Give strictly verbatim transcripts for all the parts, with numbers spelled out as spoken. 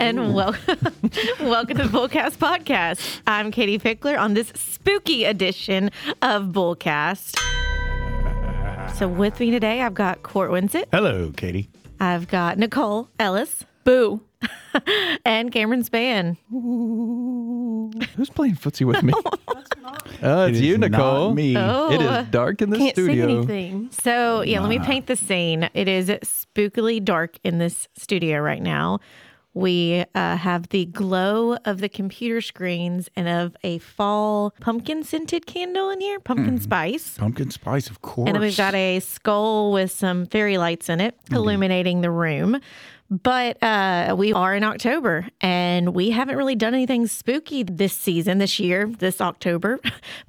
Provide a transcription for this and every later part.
and welcome, welcome to the Bullcast podcast. I'm Katie Pickler on this spooky edition of Bullcast. So with me today, I've got Court Winsett. Hello, Katie. I've got Nicole Ellis. Boo. And Cameron Spann. Ooh. Who's playing footsie with me? Oh, it's it you, Nicole. Me. Oh, it is dark in the can't studio. Can't see anything. So, yeah, nah. Let me paint the scene. It is spookily dark in this studio right now. We uh, have the glow of the computer screens and of a fall pumpkin-scented candle in here. Pumpkin mm. spice. Pumpkin spice, of course. And then we've got a skull with some fairy lights in it, mm-hmm. illuminating the room. But uh, we are in October, and we haven't really done anything spooky this season, this year, this October.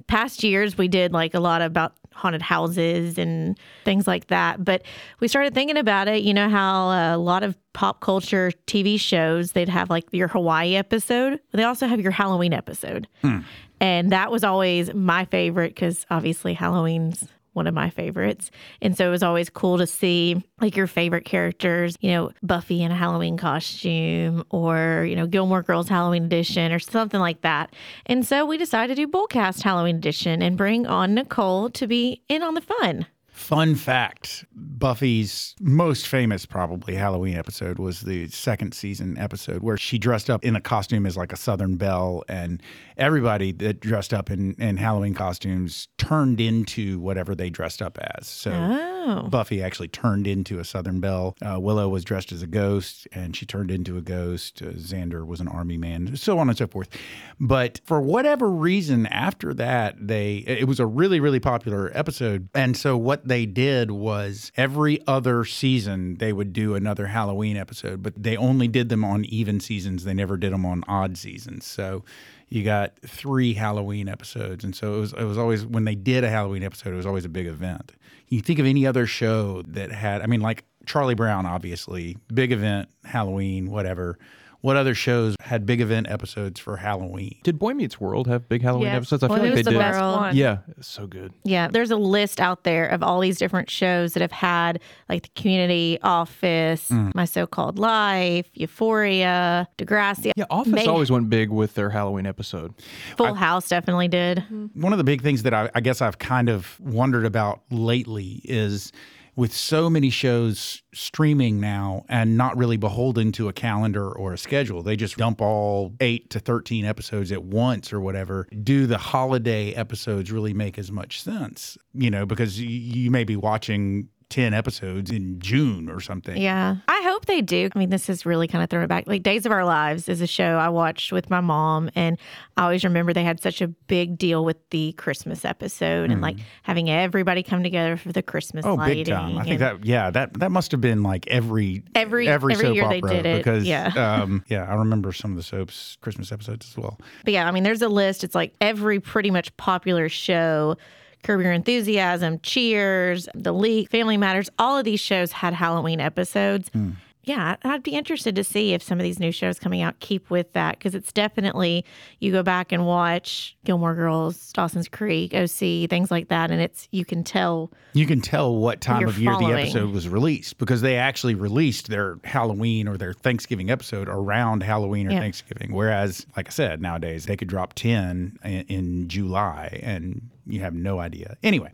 Past years, we did like a lot about haunted houses and things like that. But we started thinking about it. You know how a lot of pop culture T V shows, they'd have like your Hawaii episode. They also have your Halloween episode. Hmm. And that was always my favorite because obviously Halloween's one of my favorites. And so it was always cool to see like your favorite characters, you know, Buffy in a Halloween costume or, you know, Gilmore Girls Halloween edition or something like that. And so we decided to do Bullcast Halloween edition and bring on Nicole to be in on the fun. Fun fact, Buffy's most famous probably Halloween episode was the second season episode where she dressed up in a costume as like a Southern Belle, and everybody that dressed up in, in Halloween costumes turned into whatever they dressed up as. So oh. Buffy actually turned into a Southern Belle. Uh, Willow was dressed as a ghost and she turned into a ghost. Uh, Xander was an army man, so on and so forth. But for whatever reason, after that, they it was a really, really popular episode. And so what they did was every other season they would do another Halloween episode, but they only did them on even seasons. They never did them on odd seasons. So you got three Halloween episodes. And so it was it was always, when they did a Halloween episode, it was always a big event. You think of any other show that had, I mean, like Charlie Brown, obviously, big event, Halloween, whatever. What other shows had big event episodes for Halloween? Did Boy Meets World have big Halloween yeah. episodes? I well, feel like they the did. Best yeah, so good. Yeah, there's a list out there of all these different shows that have had like The Community, Office, mm. My So-Called Life, Euphoria, Degrassi. Yeah, Office May- always went big with their Halloween episode. Full I, House definitely did. One of the big things that I, I guess I've kind of wondered about lately is, with so many shows streaming now and not really beholden to a calendar or a schedule, they just dump all eight to thirteen episodes at once or whatever. Do the holiday episodes really make as much sense? You know, because you may be watching ten episodes in June or something. Yeah. I hope they do. I mean, this is really kind of throwing it back. Like Days of Our Lives is a show I watched with my mom, and I always remember they had such a big deal with the Christmas episode mm. and like having everybody come together for the Christmas oh, lighting. Oh, big time. I think that, yeah, that, that must have been like every every, every, every soap year opera they did because, it. Yeah. um, yeah, I remember some of the soaps, Christmas episodes as well. But yeah, I mean, there's a list. It's like every pretty much popular show. Curb Your Enthusiasm, Cheers, The League, Family Matters, all of these shows had Halloween episodes. Mm. Yeah, I'd be interested to see if some of these new shows coming out keep with that, because it's definitely, you go back and watch Gilmore Girls, Dawson's Creek, O C, things like that, and it's you can tell. You can tell what time of year following. The episode was released, because they actually released their Halloween or their Thanksgiving episode around Halloween or yeah. Thanksgiving, whereas, like I said, nowadays they could drop ten in, in July and you have no idea. Anyway,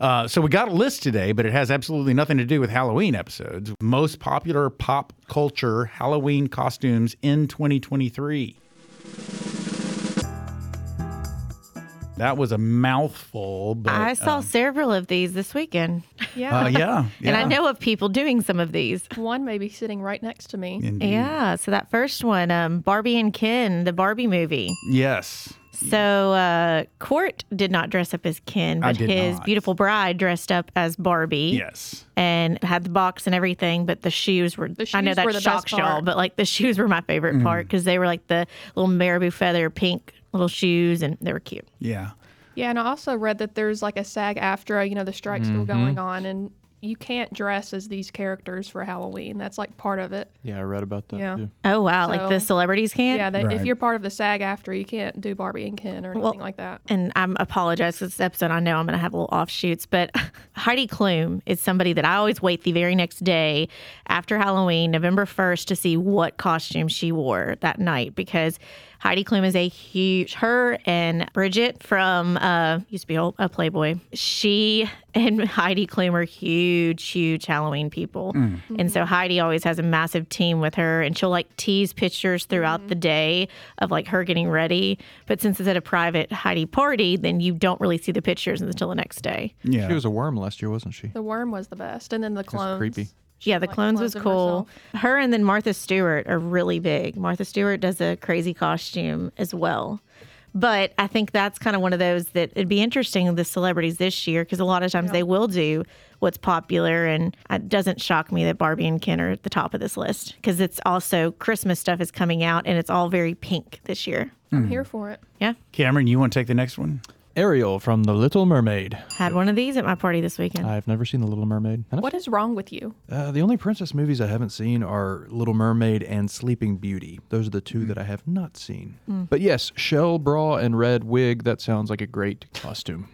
uh, so we got a list today, but it has absolutely nothing to do with Halloween episodes. Most popular pop culture Halloween costumes in twenty twenty-three. That was a mouthful. But, I saw um, several of these this weekend. Yeah. Uh, yeah, yeah. And I know of people doing some of these. One may be sitting right next to me. Indeed. Yeah. So that first one, um, Barbie and Ken, the Barbie movie. Yes. So uh, Court did not dress up as Ken, but his not. beautiful bride dressed up as Barbie. Yes. And had the box and everything, but the shoes were, the shoes I know that shocks y'all, but like the shoes were my favorite mm. part because they were like the little marabou feather pink little shoes and they were cute. Yeah. Yeah. And I also read that there's like a SAG-AFTRA, you know, the strikes mm-hmm. were going on and you can't dress as these characters for Halloween. That's like part of it. Yeah, I read about that yeah. too. Oh, wow. So, like the celebrities can't? Yeah, they, right. if you're part of the SAG-AFTRA, you can't do Barbie and Ken or anything well, like that. And I apologize for this episode. I know I'm going to have little offshoots, but Heidi Klum is somebody that I always wait the very next day after Halloween, November first, to see what costume she wore that night, because Heidi Klum is a huge, her and Bridget from, uh, used to be old, a Playboy, she and Heidi Klum are huge, huge Halloween people. Mm. Mm-hmm. And so Heidi always has a massive team with her, and she'll like tease pictures throughout mm-hmm. the day of like her getting ready. But since it's at a private Heidi party, then you don't really see the pictures until the next day. Yeah. She was a worm last year, wasn't she? The worm was the best. And then the clones. It was creepy. She yeah, the like clones was cool. Herself. Her and then Martha Stewart are really big. Martha Stewart does a crazy costume as well. But I think that's kind of one of those that it'd be interesting, the celebrities this year, because a lot of times yeah. they will do what's popular. And it doesn't shock me that Barbie and Ken are at the top of this list, because it's also Christmas stuff is coming out and it's all very pink this year. Mm. I'm here for it. Yeah. Cameron, you want to take the next one? Ariel from The Little Mermaid. Had one of these at my party this weekend. I've never seen The Little Mermaid. What is wrong with you? Uh, the only princess movies I haven't seen are Little Mermaid and Sleeping Beauty. Those are the two mm. that I have not seen. Mm. But yes, shell, bra, and red wig, that sounds like a great costume.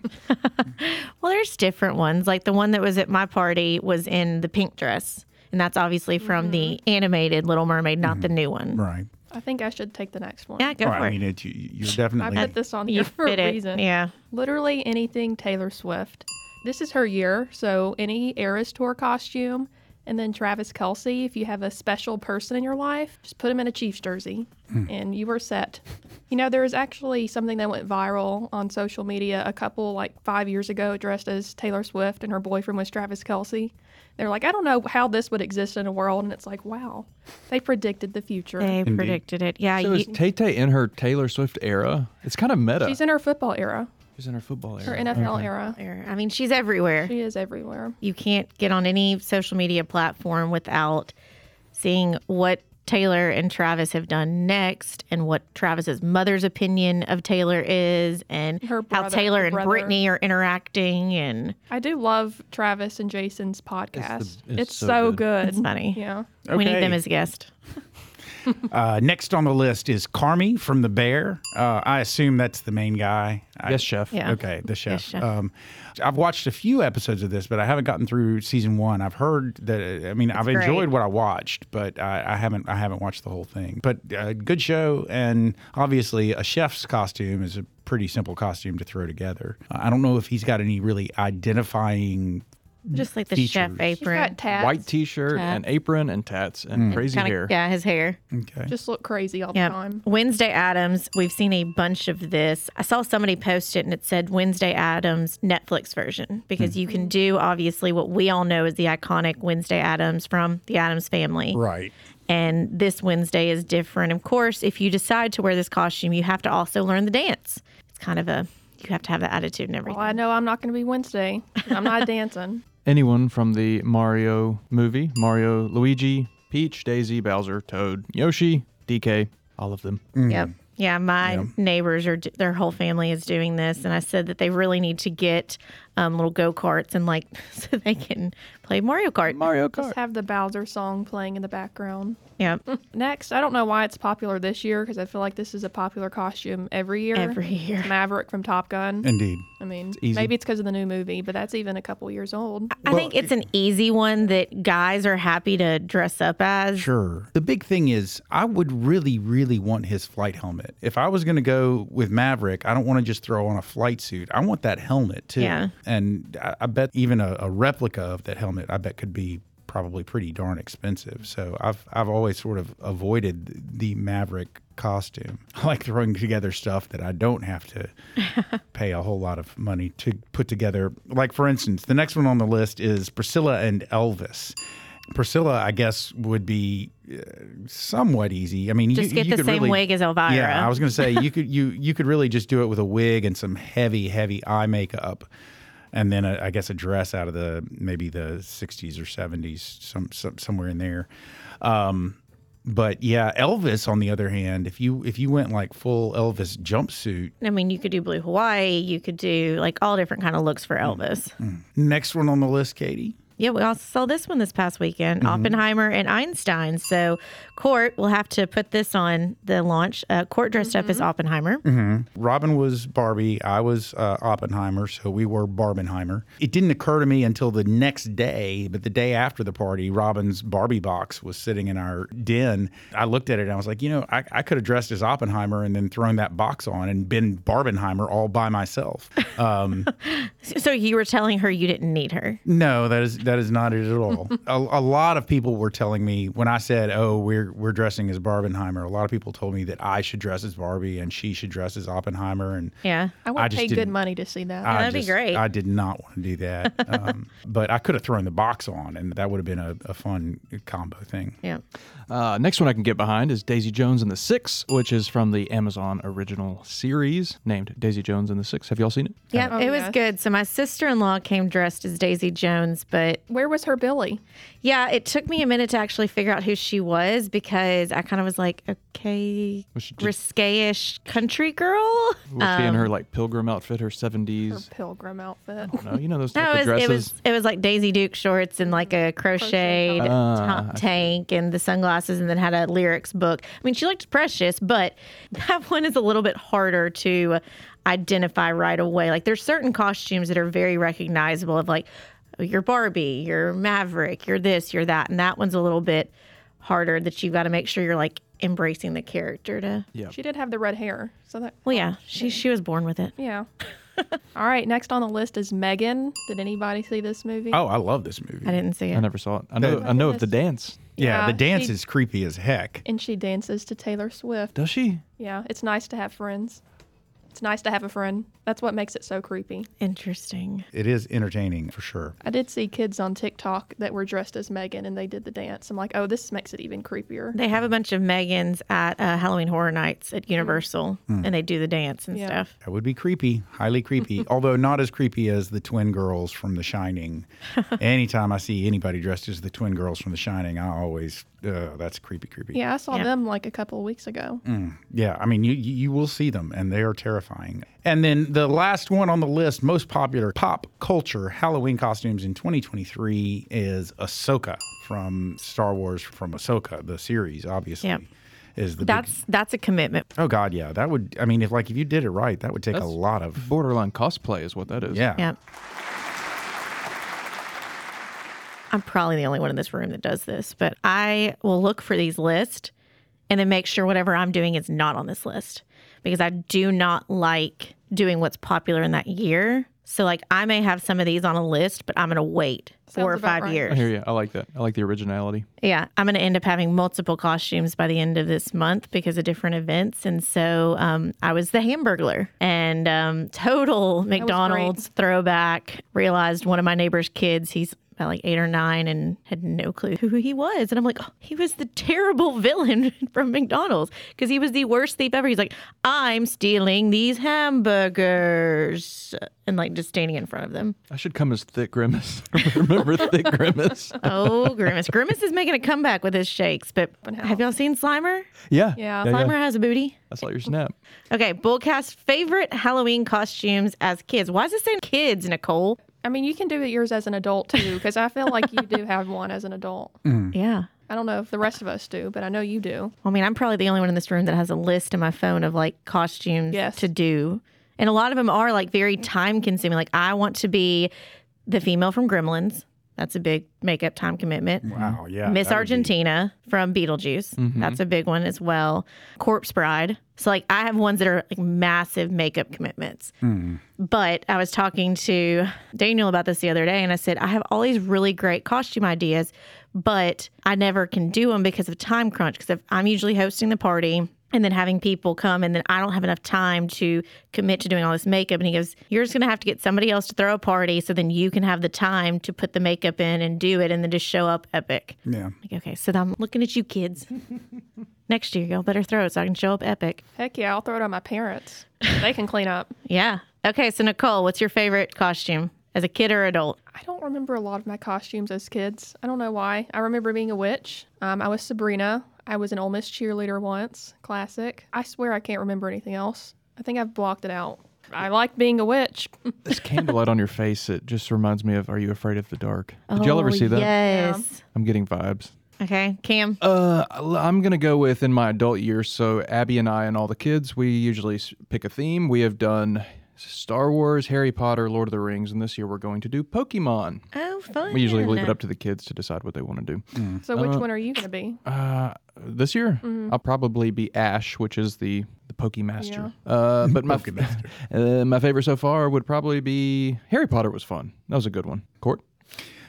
Well, there's different ones. Like the one that was at my party was in the pink dress. And that's obviously from mm. the animated Little Mermaid, not mm. the new one. Right. I think I should take the next one. Yeah, go right, for it. I mean, it, you, you're definitely... I put this on here for a reason. It. Yeah. Literally anything Taylor Swift. This is her year, so any Eras Tour costume, and then Travis Kelce, if you have a special person in your life, just put him in a Chiefs jersey, hmm. and you were set. You know, there was actually something that went viral on social media. A couple, like, five years ago dressed as Taylor Swift, and her boyfriend was Travis Kelce. They're like, I don't know how this would exist in a world. And it's like, wow, they predicted the future. They Indeed. predicted it. Yeah. So you, is Tay-Tay in her Taylor Swift era? It's kind of meta. She's in her football era. She's in her football era. Her N F L okay. era. I mean, she's everywhere. She is everywhere. You can't get on any social media platform without seeing what Taylor and Travis have done next, and what Travis's mother's opinion of Taylor is, and her brother, how Taylor and Brittany are interacting. And I do love Travis and Jason's podcast. It's, the, it's, it's so, so good. good. It's funny. Yeah, okay. We need them as guests. uh, next on the list is Carmi from The Bear. Uh, I assume that's the main guy. I, yes, chef. Yeah. Okay, the chef. Yes, chef. Um, I've watched a few episodes of this, but I haven't gotten through season one. I've heard that. I mean, it's I've great. enjoyed what I watched, but I, I haven't. I haven't watched the whole thing. But a good show, and obviously, a chef's costume is a pretty simple costume to throw together. I don't know if he's got any really identifying. Just like the features. Chef apron. He's got tats. White t-shirt, tats. And apron, and tats, and mm. crazy kinda, hair. Yeah, his hair. Okay. Just look crazy all yep. the time. Wednesday Addams, we've seen a bunch of this. I saw somebody post it, and it said Wednesday Addams Netflix version, because mm. you can do, obviously, what we all know is the iconic Wednesday Addams from the Addams Family. Right. And this Wednesday is different. Of course, if you decide to wear this costume, you have to also learn the dance. It's kind of a, you have to have the attitude and everything. Well, I know I'm not going to be Wednesday. I'm not dancing. Anyone from the Mario movie, Mario, Luigi, Peach, Daisy, Bowser, Toad, Yoshi, D K, all of them. Mm. Yep. Yeah, my yep. neighbors, are their whole family is doing this, and I said that they really need to get um, little go-karts and like so they can play Mario Kart. Mario Kart. Just have the Bowser song playing in the background. Yeah. Next, I don't know why it's popular this year, because I feel like this is a popular costume every year. Every year. It's Maverick from Top Gun. Indeed. I mean, it's maybe it's because of the new movie, but that's even a couple years old. I well, think it's an easy one that guys are happy to dress up as. Sure. The big thing is, I would really, really want his flight helmet. If I was going to go with Maverick, I don't want to just throw on a flight suit. I want that helmet, too. Yeah. And I, I bet even a, a replica of that helmet, I bet could be probably pretty darn expensive. So I've I've always sort of avoided the Maverick costume. I like throwing together stuff that I don't have to pay a whole lot of money to put together. Like, for instance, the next one on the list is Priscilla and Elvis. Priscilla, I guess, would be uh, somewhat easy. I mean, just you, get you the could same really, wig as Elvira. Yeah, I was going to say you could you you could really just do it with a wig and some heavy heavy eye makeup. And then a, I guess a dress out of the maybe the sixties or seventies, some, some somewhere in there. Um, but yeah, Elvis on the other hand, if you if you went like full Elvis jumpsuit, I mean, you could do Blue Hawaii, you could do like all different kind of looks for Elvis. Mm-hmm. Next one on the list, Katie. Yeah, we also saw this one this past weekend, mm-hmm. Oppenheimer and Einstein. So Court will have to put this on the launch. Uh, Court dressed mm-hmm. up as Oppenheimer. Mm-hmm. Robin was Barbie. I was uh, Oppenheimer, so we were Barbenheimer. It didn't occur to me until the next day, but the day after the party, Robin's Barbie box was sitting in our den. I looked at it and I was like, you know, I, I could have dressed as Oppenheimer and then thrown that box on and been Barbenheimer all by myself. Um, so you were telling her you didn't need her? No, that is... That That is not it at all. a, a lot of people were telling me when I said, oh, we're we're dressing as Barbenheimer, a lot of people told me that I should dress as Barbie and she should dress as Oppenheimer. And yeah, I would pay good money to see that. Yeah, that'd just, be great. I did not want to do that. Um, but I could have thrown the box on and that would have been a, a fun combo thing. Yeah. Uh, next one I can get behind is Daisy Jones and the Six, which is from the Amazon original series named Daisy Jones and the Six. Have y'all seen it? Yeah, oh, it was yes. good. So my sister-in-law came dressed as Daisy Jones, but where was her Billy? Yeah, it took me a minute to actually figure out who she was because I kind of was like, okay, was she just, risque-ish country girl. Was um, she in her like pilgrim outfit, her seventies? Her pilgrim outfit. I don't know. You know those type no, of dresses? It was, it was like Daisy Duke shorts and like a crocheted uh, top tank and the sunglasses and then had a lyrics book. I mean, she looked precious, but that one is a little bit harder to identify right away. Like there's certain costumes that are very recognizable of like, you're Barbie, you're Maverick, you're this, you're that. And that one's a little bit harder that you've got to make sure you're like embracing the character to. Yeah. She did have the red hair. So that. Well, yeah, she, she was born with it. Yeah. All right, next on the list is M three gan. Did anybody see this movie? Oh, I love this movie. I didn't see it. I never saw it. I know the, I know of the dance. Yeah, yeah the dance she, is creepy as heck. And she dances to Taylor Swift. Does she? Yeah, it's nice to have friends. It's nice to have a friend. That's what makes it so creepy. Interesting. It is entertaining for sure. I did see kids on TikTok that were dressed as M three gan and they did the dance. I'm like, oh, this makes it even creepier. They have a bunch of M three gans at uh, Halloween Horror Nights at Universal mm. and they do the dance and yeah. stuff. That would be creepy, highly creepy, although not as creepy as the twin girls from The Shining. Anytime I see anybody dressed as the twin girls from The Shining, I always... Uh, that's creepy, creepy. Yeah, I saw yeah. them like a couple of weeks ago. Mm, yeah, I mean, you you will see them, and they are terrifying. And then the last one on the list, most popular pop culture Halloween costumes in twenty twenty-three is Ahsoka from Star Wars, from Ahsoka, the series, obviously. Yeah. Is the that's big... that's a commitment. Oh God, yeah, that would. I mean, if like if you did it right, that would take that's a lot of borderline cosplay, is what that is. Yeah. Yeah. I'm probably the only one in this room that does this, but I will look for these lists and then make sure whatever I'm doing is not on this list because I do not like doing what's popular in that year. So like I may have some of these on a list, but I'm going to wait Sounds four or five right. years. I hear you. I like that. I like the originality. Yeah. I'm going to end up having multiple costumes by the end of this month because of different events. And so um, I was the Hamburglar and um, total McDonald's throwback. Realized one of my neighbor's kids, he's about like eight or nine and had no clue who he was. And I'm like, oh, he was the terrible villain from McDonald's because he was the worst thief ever. He's like, I'm stealing these hamburgers. And like just standing in front of them. I should come as Thick Grimace. Remember Thick Grimace? Oh, Grimace. Grimace is making a comeback with his shakes. But have y'all seen Slimer? Yeah. Yeah. yeah Slimer yeah. has a booty. I saw your snap. Okay. Bullcast favorite Halloween costumes as kids. Why is it saying kids, Nicole? I mean, you can do yours as an adult, too, because I feel like you do have one as an adult. Mm. Yeah. I don't know if the rest of us do, but I know you do. I mean, I'm probably the only one in this room that has a list in my phone of, like, costumes yes. to do. And a lot of them are, like, very time-consuming. Like, I want to be the female from Gremlins. That's a big makeup time commitment. Wow, yeah. Miss Argentina be... from Beetlejuice. Mm-hmm. That's a big one as well. Corpse Bride. So, like, I have ones that are, like, massive makeup commitments. Mm. But I was talking to Daniel about this the other day, and I said, I have all these really great costume ideas, but I never can do them because of time crunch, because I'm usually hosting the party and then having people come, and then I don't have enough time to commit to doing all this makeup. And he goes, you're just going to have to get somebody else to throw a party so then you can have the time to put the makeup in and do it and then just show up epic. Yeah. Like, okay, so I'm looking at you kids. Next year, y'all better throw it so I can show up epic. Heck yeah, I'll throw it on my parents. They can clean up. Yeah. Okay, so Nicole, what's your favorite costume as a kid or adult? I don't remember a lot of my costumes as kids. I don't know why. I remember being a witch. Um, I was Sabrina. I was an Ole Miss cheerleader once. Classic. I swear I can't remember anything else. I think I've blocked it out. I like being a witch. This candlelight on your face, it just reminds me of Are You Afraid of the Dark? Did oh, y'all ever see that? Yes. I'm getting vibes. Okay, Cam. Uh, I'm going to go with, in my adult years, so Abby and I and all the kids, we usually pick a theme. We have done Star Wars, Harry Potter, Lord of the Rings, and this year we're going to do Pokemon. Oh, fun. We usually leave it up to the kids to decide what they want to do. Mm. So which uh, one are you going to be? Uh, this year? Mm. I'll probably be Ash, which is the, the Pokemaster. Yeah. Uh, but my, Pokemaster. Uh, my favorite so far would probably be Harry Potter was fun. That was a good one. Court?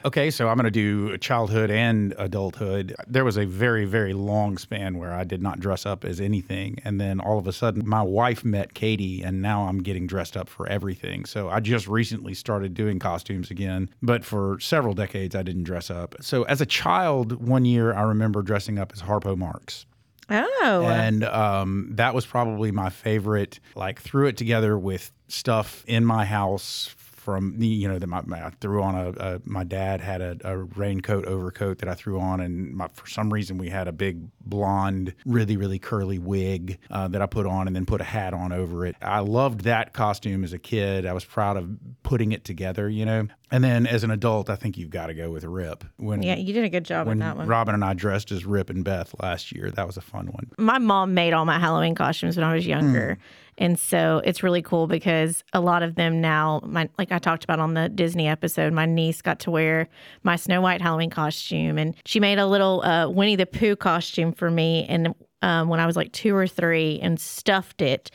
Okay, so I'm going to do childhood and adulthood. There was a very, very long span where I did not dress up as anything. And then all of a sudden, my wife met Katie, and now I'm getting dressed up for everything. So I just recently started doing costumes again. But for several decades, I didn't dress up. So as a child, one year, I remember dressing up as Harpo Marx. Oh. And um, that was probably my favorite. Like, threw it together with stuff in my house from, you know, that my, my I threw on a, a my dad had a, a raincoat overcoat that I threw on, and my, for some reason we had a big blonde, really really curly wig uh, that I put on, and then put a hat on over it. I loved that costume as a kid. I was proud of putting it together, you know. And then as an adult, I think you've got to go with Rip. When yeah, you did a good job on that one. Robin and I dressed as Rip and Beth last year. That was a fun one. My mom made all my Halloween costumes when I was younger. Mm. And so it's really cool because a lot of them now, my, like I talked about on the Disney episode, my niece got to wear my Snow White Halloween costume. And she made a little uh, Winnie the Pooh costume for me and um, when I was like two or three, and stuffed it.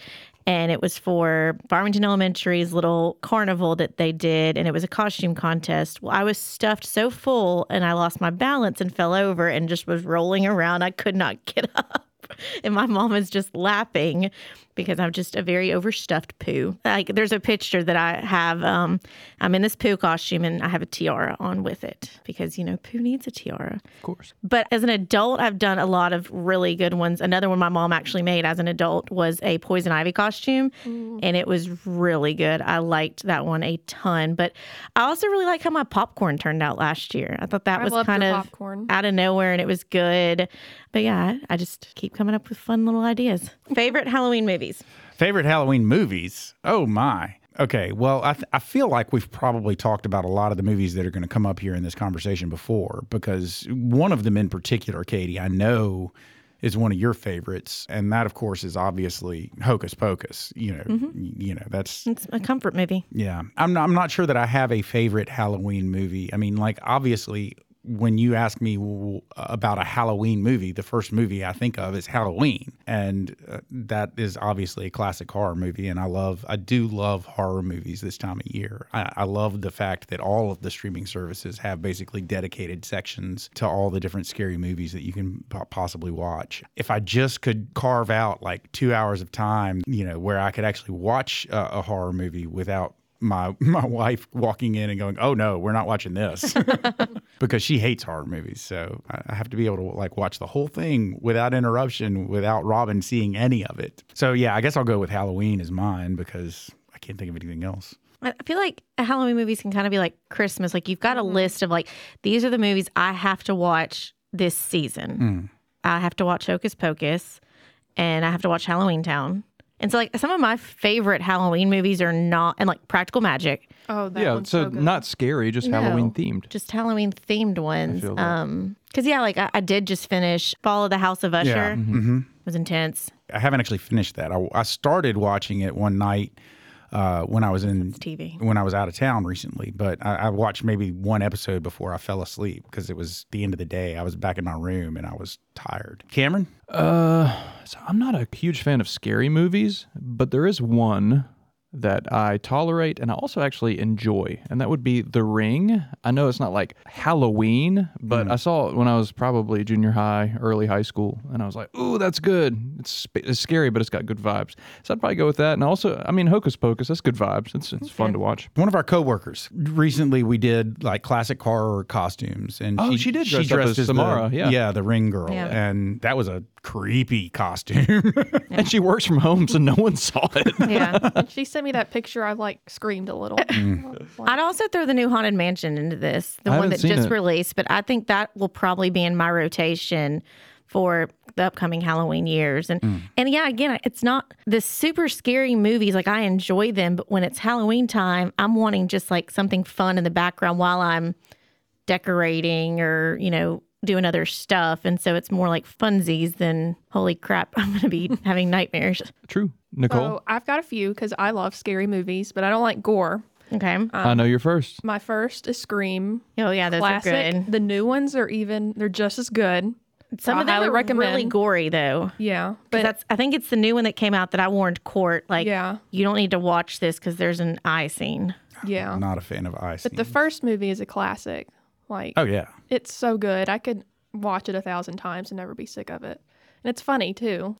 And it was for Farmington Elementary's little carnival that they did, and it was a costume contest. Well, I was stuffed so full, and I lost my balance and fell over and just was rolling around. I could not get up. And my mom is just laughing because I'm just a very overstuffed poo. Like, there's a picture that I have. Um, I'm in this poo costume and I have a tiara on with it because, you know, poo needs a tiara. Of course. But as an adult, I've done a lot of really good ones. Another one my mom actually made as an adult was a poison ivy costume, mm. and it was really good. I liked that one a ton. But I also really like how my popcorn turned out last year. I thought that I was kind of popcorn. Out of nowhere, and it was good. But yeah, I just keep coming up with fun little ideas. Favorite Halloween movies? Favorite Halloween movies? Oh, my. Okay, well, I, th- I feel like we've probably talked about a lot of the movies that are going to come up here in this conversation before, because one of them in particular, Katie, I know is one of your favorites, and that, of course, is obviously Hocus Pocus. You know, mm-hmm. you know that's... It's a comfort movie. Yeah. I'm not, I'm not sure that I have a favorite Halloween movie. I mean, like, obviously... When you ask me about a Halloween movie, the first movie I think of is Halloween. And uh, that is obviously a classic horror movie. And I love, I do love horror movies this time of year. I, I love the fact that all of the streaming services have basically dedicated sections to all the different scary movies that you can po- possibly watch. If I just could carve out like two hours of time, you know, where I could actually watch uh, a horror movie without my my wife walking in and going, oh no, we're not watching this, because she hates horror movies. So I have to be able to like watch the whole thing without interruption, without Robin seeing any of it. So yeah, I guess I'll go with Halloween as mine because I can't think of anything else. I feel like Halloween movies can kind of be like Christmas. Like you've got a list of like, these are the movies I have to watch this season. Mm. I have to watch Hocus Pocus and I have to watch Halloween Town. And so, like, some of my favorite Halloween movies are not, and, like, Practical Magic. Oh, that yeah, one's so, so good. Not scary, just no, Halloween-themed. Just Halloween-themed ones. Because, um, yeah, like, I, I did just finish Fall of the House of Usher. Yeah. Mm-hmm. It was intense. I haven't actually finished that. I, I started watching it one night uh, when I was in T V. When I was out of town recently. But I, I watched maybe one episode before I fell asleep because it was the end of the day. I was back in my room, and I was tired. Cameron? Uh, so I'm not a huge fan of scary movies, but there is one that I tolerate and I also actually enjoy, and that would be The Ring. I know it's not like Halloween, but mm. I saw it when I was probably junior high, early high school, and I was like, ooh, that's good. It's, it's scary, but it's got good vibes. So I'd probably go with that. And also, I mean, Hocus Pocus, that's good vibes. It's it's okay. Fun to watch. One of our coworkers, recently we did like classic horror costumes. And oh, she, she did dress she dressed up as, as Samara. The, yeah. yeah, the Ring Girl. Yeah. And that was a creepy costume. Yeah. And she works from home, so no one saw it. Yeah. And she said, me that picture, I like screamed a little. Mm. I'd also throw the new Haunted Mansion into this, the I one that just it. released, but I think that will probably be in my rotation for the upcoming Halloween years. And mm. and yeah, again, it's not the super scary movies. Like, I enjoy them, but when it's Halloween time, I'm wanting just like something fun in the background while I'm decorating or, you know, doing other stuff. And so it's more like funsies than, holy crap, I'm going to be having nightmares. True. Nicole? So I've got a few because I love scary movies, but I don't like gore. Okay. Um, I know you're first. My first is Scream. Oh, yeah, those Classic. Are good. The new ones are even, they're just as good. Some so of them are recommend. Really gory, though. Yeah. But that's, I think it's the new one that came out that I warned Court, like, yeah. you don't need to watch this because there's an eye scene. Yeah. I'm not a fan of eye scenes. But the first movie is a classic. Like, oh, yeah. It's so good. I could watch it a thousand times and never be sick of it. And it's funny, too.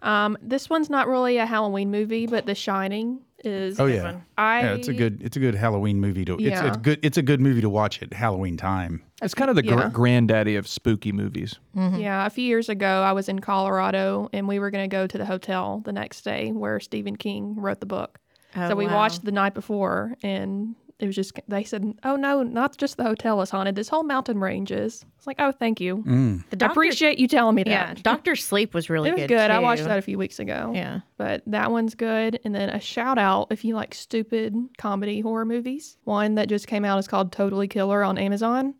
um, this one's not really a Halloween movie, but The Shining is. Oh, yeah. I, yeah it's a good It's a good Halloween movie. to. Yeah. It's, a good, it's a good movie to watch at Halloween time. It's kind of the yeah. gr- granddaddy of spooky movies. Mm-hmm. Yeah. A few years ago, I was in Colorado, and we were going to go to the hotel the next day where Stephen King wrote the book. Oh, so we wow. watched the night before, and it was just, they said, oh, no, not just the hotel is haunted. This whole mountain range is. It's like, oh, thank you. Mm. The doctor, I appreciate you telling me that. Yeah, Doctor Sleep was really good, It was good. good. I watched that a few weeks ago. Yeah. But that one's good. And then a shout out if you like stupid comedy horror movies. One that just came out is called Totally Killer on Amazon.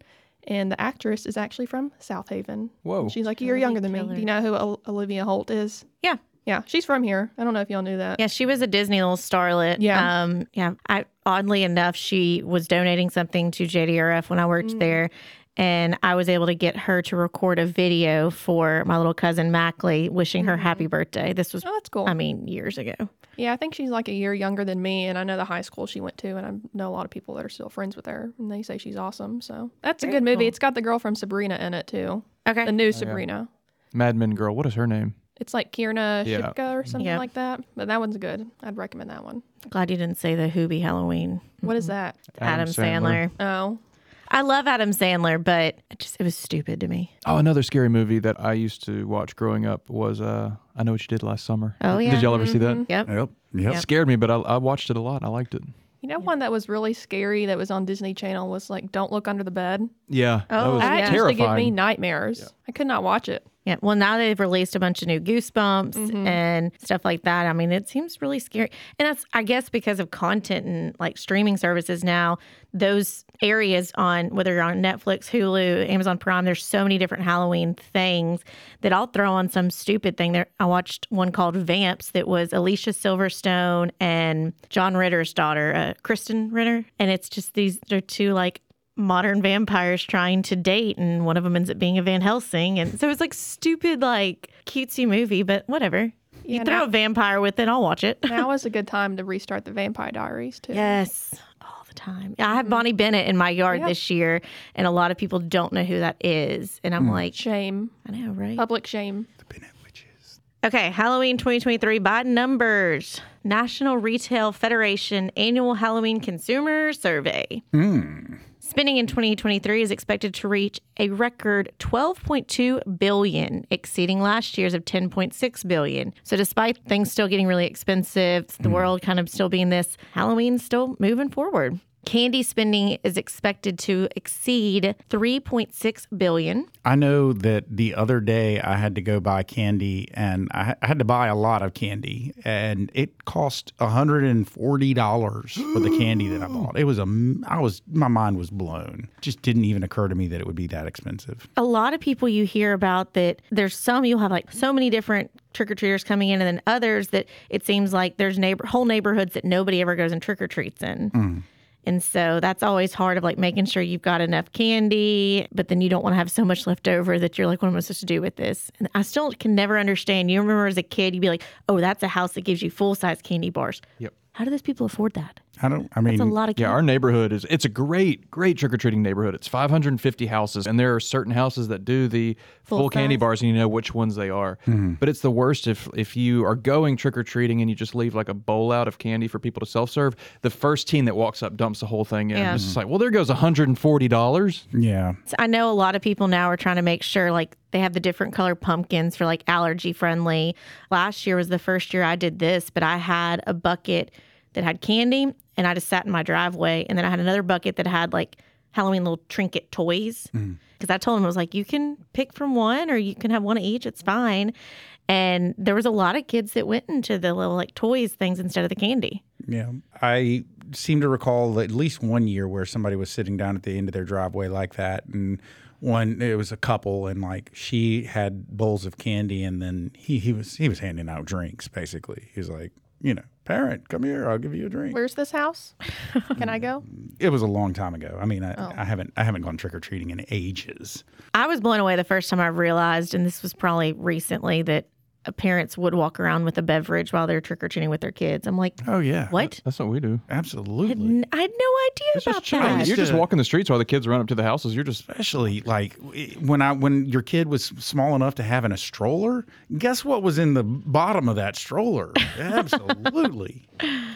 And the actress is actually from South Haven. Whoa. She's like, you're totally younger than killer. me. Do you know who o- Olivia Holt is? Yeah. Yeah, she's from here. I don't know if y'all knew that. Yeah, she was a Disney little starlet. Yeah. Um, yeah. I, oddly enough, she was donating something to J D R F when I worked mm. there, and I was able to get her to record a video for my little cousin, Mackley, wishing mm. her happy birthday. This was, oh, that's cool. I mean, years ago. Yeah, I think she's like a year younger than me, and I know the high school she went to, and I know a lot of people that are still friends with her, and they say she's awesome. So that's Very a good movie. Cool. It's got the girl from Sabrina in it, too. Okay. The new oh, Sabrina. Yeah. Mad Men girl. What is her name? It's like Kierna yeah. Shipka or something yep. like that. But that one's good. I'd recommend that one. Glad you didn't say the Hoobie Halloween. What is that? Adam, Adam Sandler. Sandler. Oh. I love Adam Sandler, but it just it was stupid to me. Oh, another scary movie that I used to watch growing up was uh, I Know What You Did Last Summer. Oh, yeah. Did y'all ever mm-hmm. see that? Yep. Yep. Yep. It scared me, but I, I watched it a lot. I liked it. You know, yep. one that was really scary that was on Disney Channel was like Don't Look Under the Bed. Yeah. Oh, that, was that terrifying. Used to give me nightmares. Yeah. I could not watch it. Yeah, well, now they've released a bunch of new Goosebumps mm-hmm. and stuff like that. I mean, it seems really scary. And that's, I guess, because of content and, like, streaming services now, those areas on, whether you're on Netflix, Hulu, Amazon Prime, there's so many different Halloween things that I'll throw on some stupid thing. There, I watched one called Vamps that was Alicia Silverstone and John Ritter's daughter, uh, Kristen Ritter. And it's just these, they're two, like, modern vampires trying to date, and one of them ends up being a Van Helsing, and so it's like stupid, like cutesy movie, but whatever. Yeah, you throw now, a vampire with it, I'll watch it. Now is a good time to restart the Vampire Diaries too. Yes, all the time. I have mm. Bonnie Bennett in my yard yeah. this year, and a lot of people don't know who that is, and I'm mm. like, shame. I know, right? Public shame. The Bennett witches. Okay, Halloween twenty twenty-three by numbers. National Retail Federation Annual Halloween Consumer Survey. Hmm. Spending in twenty twenty-three is expected to reach a record twelve point two billion dollars, exceeding last year's of ten point six billion dollars. So despite things still getting really expensive, the mm. world kind of still being this, Halloween's still moving forward. Candy spending is expected to exceed three point six billion dollars. I know that the other day I had to go buy candy, and I had to buy a lot of candy, and it cost one hundred forty dollars for the candy that I bought. It was a, I was, my mind was blown. It just didn't even occur to me that it would be that expensive. A lot of people you hear about that, there's some, you'll have like so many different trick-or-treaters coming in, and then others that it seems like there's neighbor, whole neighborhoods that nobody ever goes and trick-or-treats in. Mm. And so that's always hard of like making sure you've got enough candy, but then you don't want to have so much left over that you're like, what am I supposed to do with this? And I still can never understand. You remember as a kid, you'd be like, oh, that's a house that gives you full-size candy bars. Yep. How do those people afford that? I don't, I mean, that's a lot of candy. Yeah, our neighborhood is, it's a great, great trick-or-treating neighborhood. It's five hundred fifty houses, and there are certain houses that do the full, full candy bars, and you know which ones they are. Mm-hmm. But it's the worst if if you are going trick-or-treating and you just leave like a bowl out of candy for people to self-serve. The first teen that walks up dumps the whole thing in. Yeah. It's just like, well, there goes one hundred forty dollars. Yeah. So I know a lot of people now are trying to make sure, like, they have the different color pumpkins for like allergy friendly. Last year was the first year I did this, but I had a bucket that had candy, and I just sat in my driveway. And then I had another bucket that had like Halloween little trinket toys. Mm. Because I told him, I was like, you can pick from one or you can have one of each. It's fine. And there was a lot of kids that went into the little like toys things instead of the candy. Yeah. I seem to recall at least one year where somebody was sitting down at the end of their driveway like that. And one, it was a couple, and like she had bowls of candy, and then he, he was he was handing out drinks basically. He was like, you know, parent, come here. I'll give you a drink. Where's this house? Can I go? It was a long time ago. I mean, I, oh. I haven't I haven't gone trick or treating in ages. I was blown away the first time I realized, and this was probably recently, that parents would walk around with a beverage while they're trick or treating with their kids. I'm like, oh yeah, what? That's what we do. Absolutely. I had no idea it's about that. I mean, you're just walking the streets while the kids run up to the houses. You're just especially like when I when your kid was small enough to have in a stroller. Guess what was in the bottom of that stroller? Absolutely.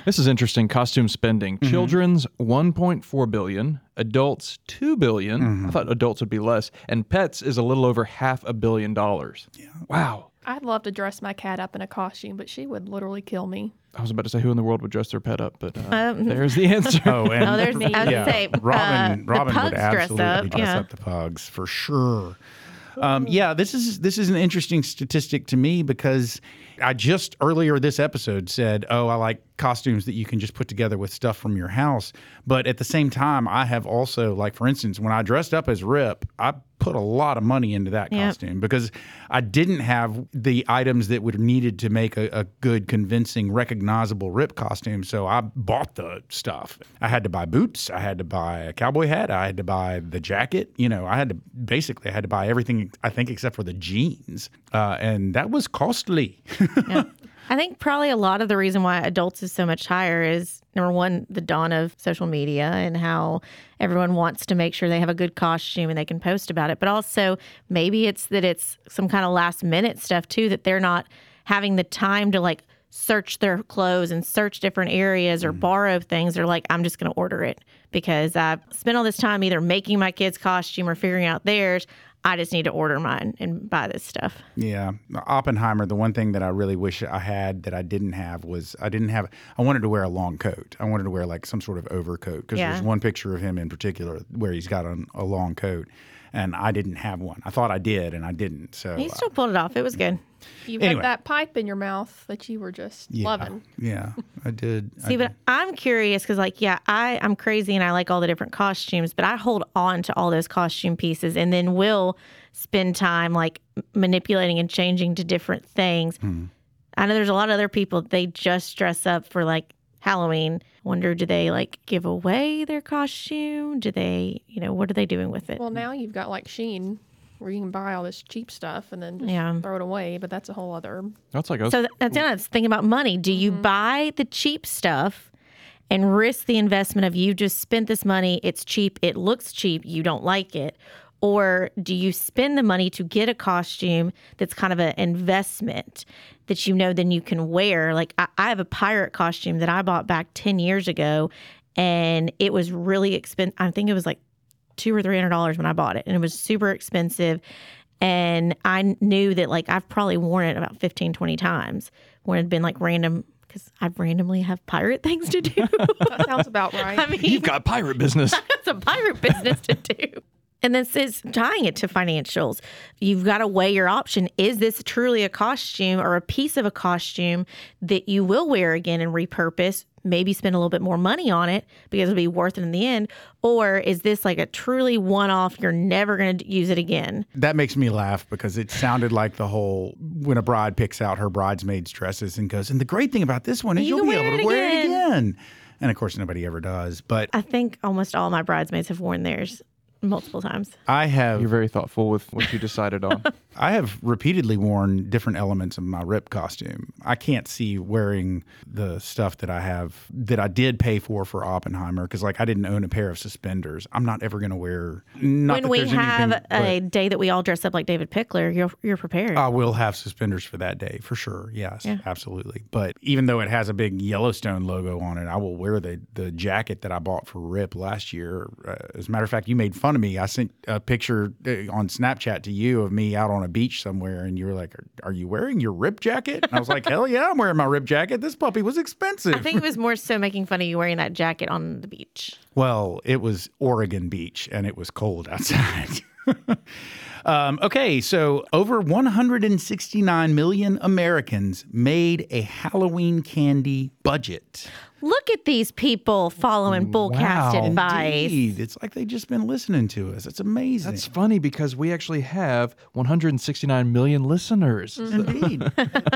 This is interesting. Costume spending. Mm-hmm. Children's one point four billion dollars. Adults two billion dollars. Mm-hmm. I thought adults would be less. And pets is a little over half a billion dollars. Yeah. Wow. I'd love to dress my cat up in a costume, but she would literally kill me. I was about to say who in the world would dress their pet up, but uh, um, there's the answer. Oh, and no, there's me. I was yeah. say, Robin, uh, Robin the pugs would absolutely dress up, dress yeah. up the pugs for sure. Um, yeah, this is this is an interesting statistic to me because I just earlier this episode said, oh, I like costumes that you can just put together with stuff from your house. But at the same time, I have also, like, for instance, when I dressed up as Rip, I put a lot of money into that yep. costume because I didn't have the items that were needed to make a, a good, convincing, recognizable Rip costume. So I bought the stuff. I had to buy boots. I had to buy a cowboy hat. I had to buy the jacket. You know, I had to basically I had to buy everything, I think, except for the jeans. Uh, and that was costly. Yep. I think probably a lot of the reason why adults is so much higher is, number one, the dawn of social media and how everyone wants to make sure they have a good costume and they can post about it. But also maybe it's that it's some kind of last minute stuff, too, that they're not having the time to like search their clothes and search different areas or mm-hmm. borrow things. They're like, I'm just going to order it because I've spent all this time either making my kids' costume or figuring out theirs. I just need to order mine and buy this stuff. Yeah. Oppenheimer, the one thing that I really wish I had that I didn't have was I didn't have – I wanted to wear a long coat. I wanted to wear like some sort of overcoat because yeah. there's one picture of him in particular where he's got a, a long coat, and I didn't have one. I thought I did, and I didn't. So he still uh, pulled it off. It was good. You anyway. Had that pipe in your mouth that you were just yeah, loving. Yeah, I did. See, I but did. I'm curious because, like, yeah, I, I'm crazy and I like all the different costumes, but I hold on to all those costume pieces and then will spend time, like, manipulating and changing to different things. Hmm. I know there's a lot of other people, they just dress up for, like, Halloween. Wonder, do they like give away their costume? Do they, you know, what are they doing with it? Well, now you've got, like, Shein, where you can buy all this cheap stuff and then just yeah. throw it away, but that's a whole other. That's like us. So that's another thing about money. Do you mm-hmm. buy the cheap stuff and risk the investment of you just spent this money, it's cheap, it looks cheap, you don't like it? Or do you spend the money to get a costume that's kind of an investment that you know then you can wear? Like I, I have a pirate costume that I bought back ten years ago, and it was really expensive. I think it was like two or three hundred dollars when I bought it, and it was super expensive, and I knew that like I've probably worn it about fifteen, twenty times when it had been like random, because I randomly have pirate things to do. That sounds about right. I mean, you've got pirate business. That's a pirate business to do. And this is tying it to financials. You've got to weigh your option. Is this truly a costume or a piece of a costume that you will wear again and repurpose? Maybe spend a little bit more money on it because it'll be worth it in the end. Or is this like a truly one-off, you're never going to use it again? That makes me laugh because it sounded like the whole, when a bride picks out her bridesmaids' dresses and goes, and the great thing about this one is you you'll be able to wear it again. And of course, nobody ever does. But I think almost all my bridesmaids have worn theirs multiple times. I have. You're very thoughtful with what you decided on. I have repeatedly worn different elements of my Rip costume. I can't see wearing the stuff that I have, that I did pay for for Oppenheimer, because like I didn't own a pair of suspenders. I'm not ever going to wear. Not when we have anything, a day that we all dress up like David Pickler, you're you're prepared. I will have suspenders for that day for sure. Yes, yeah. Absolutely. But even though it has a big Yellowstone logo on it, I will wear the the jacket that I bought for Rip last year. Uh, as a matter of fact, you made fun of me. I sent a picture on Snapchat to you of me out on a a beach somewhere, and you were like, are, are you wearing your rib jacket? And I was like, hell yeah, I'm wearing my rib jacket. This puppy was expensive. I think it was more so making fun of you wearing that jacket on the beach. Well, it was Oregon Beach, and it was cold outside. um, okay, so over one hundred sixty-nine million Americans made a Halloween candy budget. Look at these people following Bullcast wow, advice. Indeed. It's like they've just been listening to us. It's amazing. That's funny because we actually have one hundred sixty-nine million listeners. Indeed.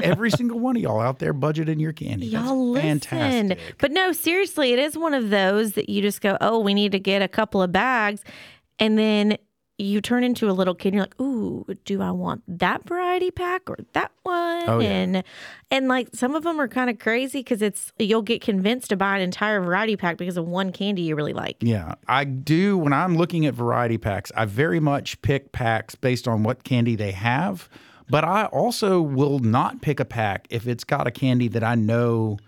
Every single one of y'all out there budgeting your candy. Y'all That's listen. Fantastic. But no, seriously, it is one of those that you just go, oh, we need to get a couple of bags. And then you turn into a little kid and you're like, ooh, do I want that variety pack or that one? Oh, yeah. And and like some of them are kind of crazy because it's you'll get convinced to buy an entire variety pack because of one candy you really like. Yeah, I do. When I'm looking at variety packs, I very much pick packs based on what candy they have. But I also will not pick a pack if it's got a candy that I know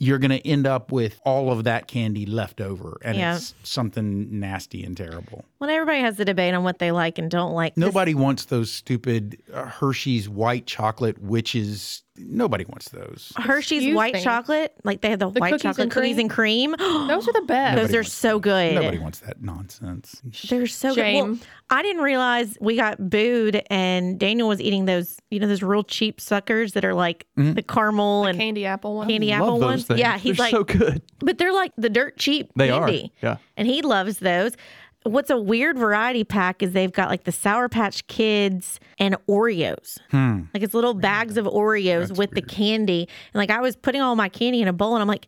you're going to end up with all of that candy left over, and yeah. it's something nasty and terrible. Well, everybody has the debate on what they like and don't like. Nobody this... wants those stupid uh, Hershey's white chocolate witches. Nobody wants those. Hershey's Excuse white things. chocolate? Like they have the, the white cookies chocolate and cookies and cream? Those are the best. Nobody those are so that. good. Nobody wants that nonsense. They're so Shame. good. Well, I didn't realize we got booed, and Daniel was eating those, you know, those real cheap suckers that are like mm. the caramel the and candy apple ones. Candy I love apple those ones. Things. Yeah, he's they're like so good. But they're like the dirt cheap they candy. Are. Yeah. And he loves those. What's a weird variety pack is they've got like the Sour Patch Kids and Oreos. Hmm. Like it's little bags of Oreos That's with weird. the candy. And like I was putting all my candy in a bowl and I'm like,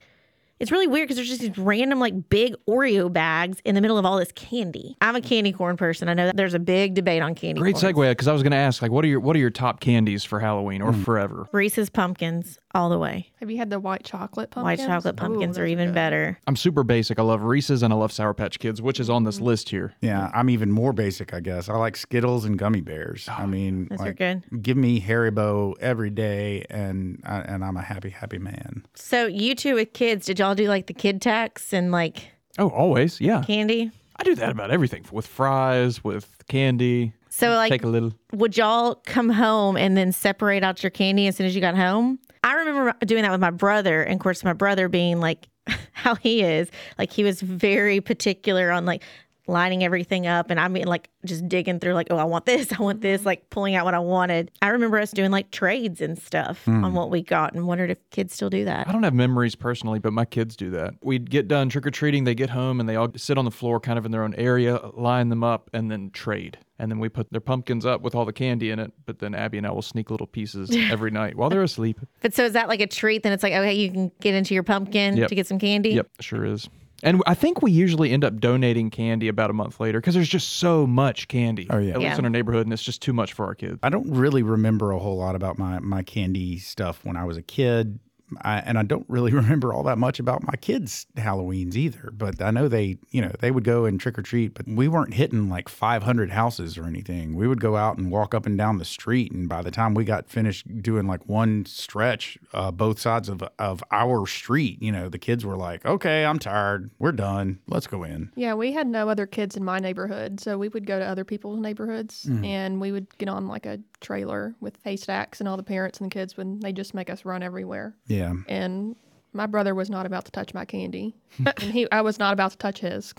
it's really weird because there's just these random like big Oreo bags in the middle of all this candy. I'm a candy corn person. I know that there's a big debate on candy corn. Great corns. segue because I was going to ask like what are your what are your top candies for Halloween or mm. forever? Reese's Pumpkins all the way. Have you had the white chocolate pumpkins? White chocolate pumpkins Ooh, are even good. better. I'm super basic. I love Reese's and I love Sour Patch Kids, which is on this mm. list here. Yeah, I'm even more basic, I guess. I like Skittles and gummy bears. I mean, those like, are good. Give me Haribo every day and I, and I'm a happy, happy man. So you two with kids, did y'all I'll do like the kid tax and like oh always yeah candy. I do that about everything with fries, with candy. So like take a little. Would y'all come home and then separate out your candy as soon as you got home? I remember doing that with my brother, and of course my brother being like how he is, like he was very particular on like lining everything up, and I mean like just digging through like oh I want this, I want this, like pulling out what I wanted. I remember us doing like trades and stuff mm. on what we got, and wondered if kids still do that. I don't have memories personally, but my kids do that. We'd get done trick-or-treating, they get home and they all sit on the floor kind of in their own area, line them up and then trade. And then we put their pumpkins up with all the candy in it, but then Abby and I will sneak little pieces every night while they're asleep. But so is that like a treat? Then it's like okay, you can get into your pumpkin yep. to get some candy? Yep, sure is. And I think we usually end up donating candy about a month later because there's just so much candy. Oh, yeah. At least yeah. in our neighborhood, and it's just too much for our kids. I don't really remember a whole lot about my, my candy stuff when I was a kid. I, and I don't really remember all that much about my kids' Halloweens either. But I know they, you know, they would go and trick or treat, but we weren't hitting like five hundred houses or anything. We would go out and walk up and down the street. And by the time we got finished doing like one stretch, uh, both sides of, of our street, you know, the kids were like, okay, I'm tired. We're done. Let's go in. Yeah. We had no other kids in my neighborhood. So we would go to other people's neighborhoods mm-hmm. and we would get on like a trailer with haystacks, and all the parents and the kids would, they just make us run everywhere. Yeah. Yeah. And my brother was not about to touch my candy. and he, I was not about to touch his.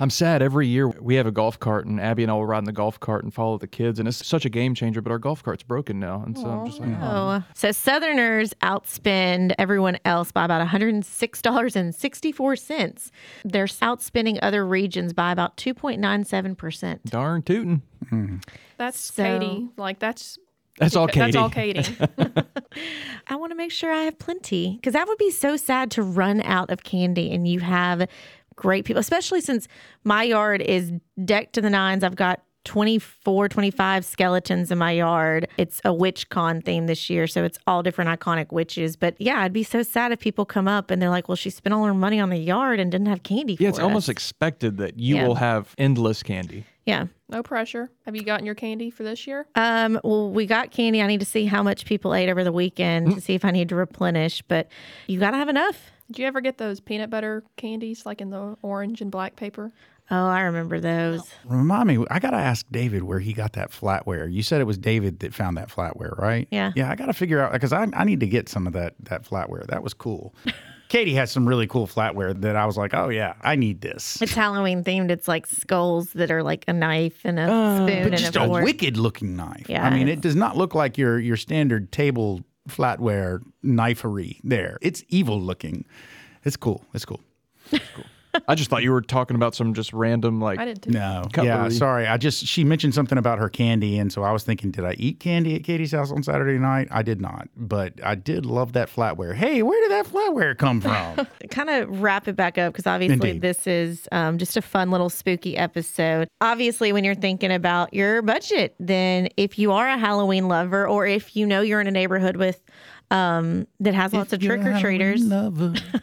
I'm sad. Every year we have a golf cart, and Abby and I will ride in the golf cart and follow the kids. And it's such a game changer, but our golf cart's broken now. And so Aww, I'm just like, no. oh. So Southerners outspend everyone else by about one hundred six dollars and sixty-four cents. They're outspending other regions by about two point nine seven percent. Darn tootin'. Mm-hmm. That's so, Katie. Like, that's... That's all Katie. That's all Katie. I want to make sure I have plenty, because that would be so sad to run out of candy. And you have great people, especially since my yard is decked to the nines. I've got twenty-four, twenty-five skeletons in my yard. It's a witch con theme this year, so it's all different iconic witches. But yeah, I'd be so sad if people come up and they're like, well, she spent all her money on the yard and didn't have candy for us. Yeah, it's almost expected that you yeah. will have endless candy. Yeah. No pressure. Have you gotten your candy for this year? Um, well, we got candy. I need to see how much people ate over the weekend mm. to see if I need to replenish, but you got to have enough. Did you ever get those peanut butter candies like in the orange and black paper? Oh, I remember those. Remind me, I got to ask David where he got that flatware. You said it was David that found that flatware, right? Yeah. Yeah, I got to figure out, because I, I need to get some of that, that flatware. That was cool. Katie has some really cool flatware that I was like, oh, yeah, I need this. It's Halloween themed. It's like skulls that are like a knife and a uh, spoon but and just a fork. A wicked looking knife. Yeah, I mean, it does not look like your your standard table flatware knifery there. It's evil looking. It's cool. It's cool. It's cool. I just thought you were talking about some just random, like, I did too. No. Cutlery. Yeah, sorry. I just, she mentioned something about her candy, and so I was thinking, did I eat candy at Katie's house on Saturday night? I did not, but I did love that flatware. Hey, where did that flatware come from? Kind of wrap it back up, because obviously Indeed. This is um, just a fun little spooky episode. Obviously, when you're thinking about your budget, then if you are a Halloween lover, or if you know you're in a neighborhood with um, that has lots if of trick-or-treaters.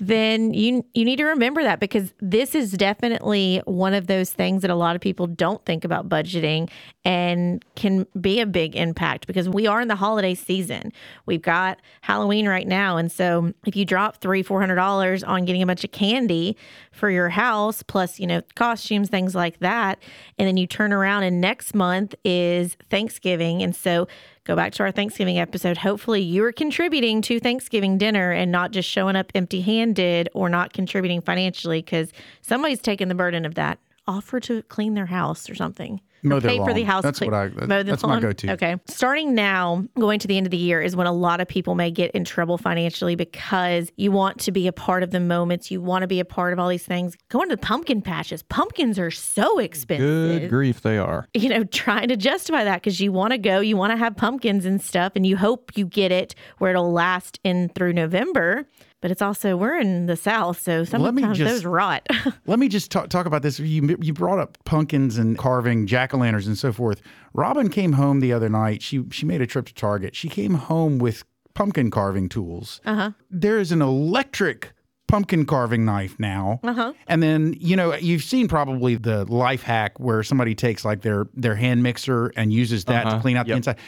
Then you you need to remember that, because this is definitely one of those things that a lot of people don't think about budgeting and can be a big impact, because we are in the holiday season. We've got Halloween right now. And so if you drop three, four hundred dollars on getting a bunch of candy for your house, plus, you know, costumes, things like that, and then you turn around and next month is Thanksgiving. And so go back to our Thanksgiving episode. Hopefully you are contributing to Thanksgiving dinner and not just showing up empty-handed or not contributing financially, because somebody's taking the burden of that. Offer to clean their house or something. Mow their pay lawn. For the house. That's cle- what I. That, that's lawn? My go-to. Okay. Starting now, going to the end of the year is when a lot of people may get in trouble financially, because you want to be a part of the moments. You want to be a part of all these things. Going to the pumpkin patches. Pumpkins are so expensive. Good grief, they are. You know, trying to justify that, because you want to go, you want to have pumpkins and stuff, and you hope you get it where it'll last in through November. But it's also, we're in the South, so sometimes just, those rot. Let me just talk, talk about this. You you brought up pumpkins and carving, jack-o'-lanterns and so forth. Robin came home the other night. She she made a trip to Target. She came home with pumpkin carving tools. Uh-huh. There is an electric pumpkin carving knife now. Uh-huh. And then, you know, you've seen probably the life hack where somebody takes like their, their hand mixer and uses that uh-huh. to clean out yep. the inside.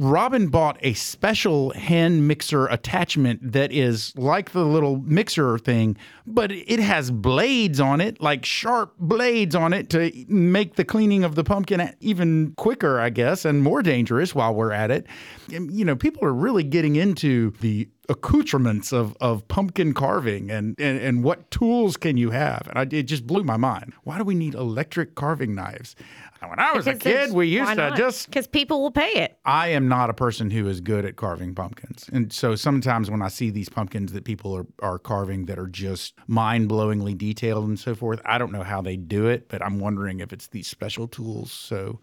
Robin bought a special hand mixer attachment that is like the little mixer thing, but it has blades on it, like sharp blades on it, to make the cleaning of the pumpkin even quicker, I guess, and more dangerous while we're at it. You know, people are really getting into the accoutrements of, of pumpkin carving and, and, and what tools can you have? And I, it just blew my mind. Why do we need electric carving knives? When I was because a kid, we used to just... Because people will pay it. I am not a person who is good at carving pumpkins. And so sometimes when I see these pumpkins that people are, are carving that are just mind-blowingly detailed and so forth, I don't know how they do it, but I'm wondering if it's these special tools. So...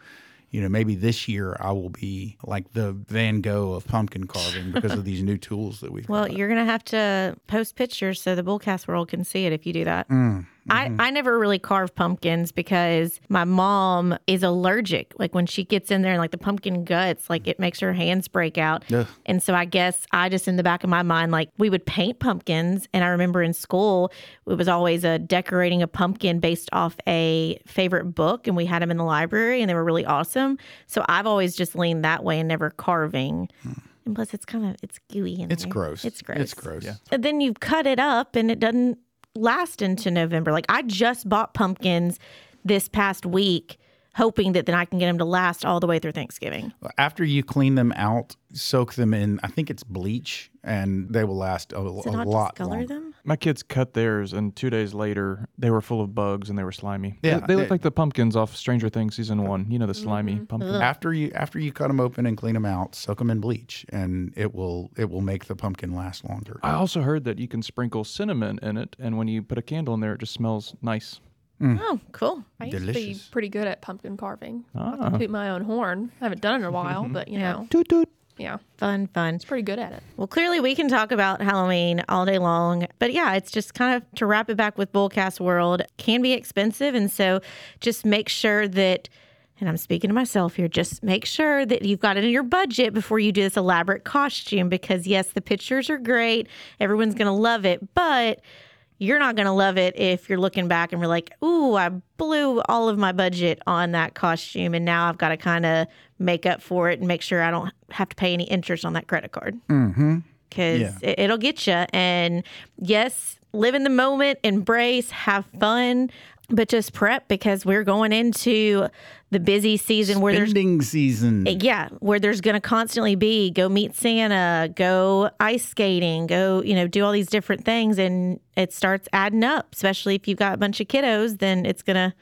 You know, maybe this year I will be like the Van Gogh of pumpkin carving because of these new tools that we've well, got. Well, you're going to have to post pictures so the Bullcast world can see it if you do that. Mm, mm-hmm. I, I never really carve pumpkins because my mom is allergic. Like when she gets in there and like the pumpkin guts, like it makes her hands break out. Ugh. And so I guess I just in the back of my mind, like we would paint pumpkins. And I remember in school, it was always a decorating a pumpkin based off a favorite book. And we had them in the library and they were really awesome. So I've always just leaned that way and never carving. Hmm. And plus it's kind of, it's gooey in it's there. It's gross. It's gross. It's gross. Yeah. And then you cut it up and it doesn't last into November. Like I just bought pumpkins this past week hoping that then I can get them to last all the way through Thanksgiving. After you clean them out, soak them in, I think it's bleach, and they will last a, Is it not a lot discolor longer. Them? My kids cut theirs, and two days later, they were full of bugs and they were slimy. Yeah, they, they look like the pumpkins off Stranger Things season one. You know, the slimy mm-hmm. pumpkins. After you after you cut them open and clean them out, soak them in bleach, and it will it will make the pumpkin last longer. I also heard that you can sprinkle cinnamon in it, and when you put a candle in there, it just smells nice. Mm. Oh, cool. I used Delicious. to be pretty good at pumpkin carving. Ah. I can toot my own horn. I haven't done it in a while, but you know. Toot toot. Yeah. Fun, fun. It's pretty good at it. Well, clearly we can talk about Halloween all day long. But yeah, it's just kind of to wrap it back with Bullcast World, can be expensive. And so just make sure that, and I'm speaking to myself here, just make sure that you've got it in your budget before you do this elaborate costume. Because yes, the pictures are great. Everyone's going to love it. But... You're not going to love it if you're looking back and we're like, ooh, I blew all of my budget on that costume. And now I've got to kind of make up for it and make sure I don't have to pay any interest on that credit card. Mm-hmm. Because yeah. it, it'll get you. And yes, live in the moment, embrace, have fun. But just prep, because we're going into the busy season where there's spending season. Yeah, where there's going to constantly be go meet Santa, go ice skating, go, you know, do all these different things. And it starts adding up, especially if you've got a bunch of kiddos, then it's going to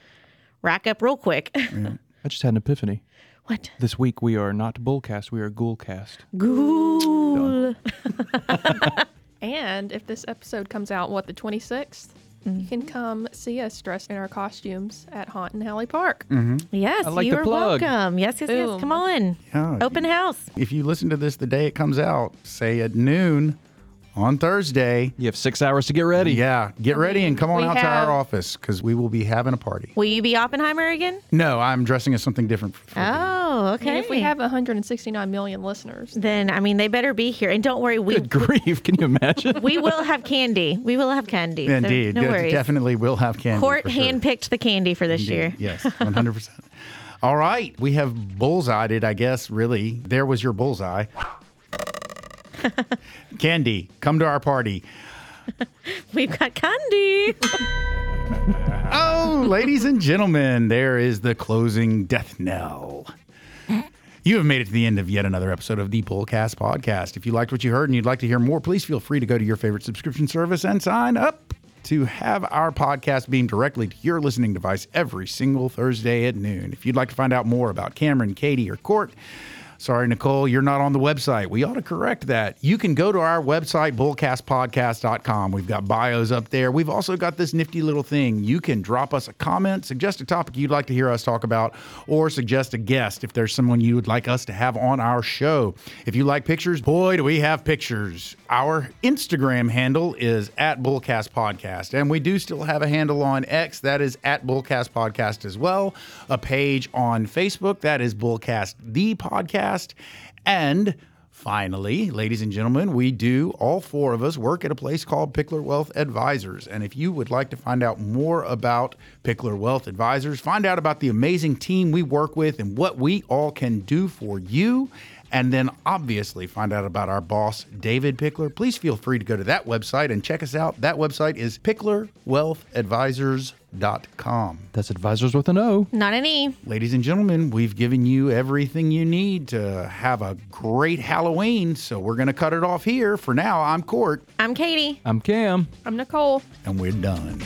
rack up real quick. Yeah. I just had an epiphany. What? This week we are not Bullcast, we are Ghoulcast. Ghoul. And if this episode comes out, what, the twenty-sixth? Mm-hmm. You can come see us dressed in our costumes at Haunt and Halley Park. Mm-hmm. Yes, like you are plug. welcome. Yes, yes, Boom. yes. Come on. Yeah, Open you, house. If you listen to this the day it comes out, say at noon on Thursday. You have six hours to get ready. Yeah, get ready and come on we out have... to our office, because we will be having a party. Will you be Oppenheimer again? No, I'm dressing as something different. For oh, okay. I mean, if we have one hundred sixty-nine million listeners. Then, I mean, they better be here. And don't worry. We, Good grief. Can you imagine? We will have candy. We will have candy. Indeed. So no worries. Definitely will have candy. Court handpicked sure. the candy for this Indeed. year. Yes, one hundred percent. All right. We have bullseyed it, I guess, really. There was your bullseye. Candy, come to our party. We've got candy. Oh, ladies and gentlemen, there is the closing death knell. You have made it to the end of yet another episode of the Bullcast Podcast. If you liked what you heard and you'd like to hear more, please feel free to go to your favorite subscription service and sign up to have our podcast beamed directly to your listening device every single Thursday at noon. If you'd like to find out more about Cameron, Katie, or Court, sorry, Nicole, you're not on the website. We ought to correct that. You can go to our website, bullcast podcast dot com. We've got bios up there. We've also got this nifty little thing. You can drop us a comment, suggest a topic you'd like to hear us talk about, or suggest a guest if there's someone you would like us to have on our show. If you like pictures, boy, do we have pictures. Our Instagram handle is at Bullcast Podcast, and we do still have a handle on X. That is at Bullcast Podcast as well. A page on Facebook. That is Bullcast The Podcast. And finally, ladies and gentlemen, we do, all four of us, work at a place called Pickler Wealth Advisors. And if you would like to find out more about Pickler Wealth Advisors, find out about the amazing team we work with and what we all can do for you, and then obviously find out about our boss, David Pickler, please feel free to go to that website and check us out. That website is pickler wealth advisors dot com. That's advisors with an O. Not an E. Ladies and gentlemen, we've given you everything you need to have a great Halloween, so we're going to cut it off here. For now, I'm Court. I'm Katie. I'm Cam. I'm Nicole. And we're done.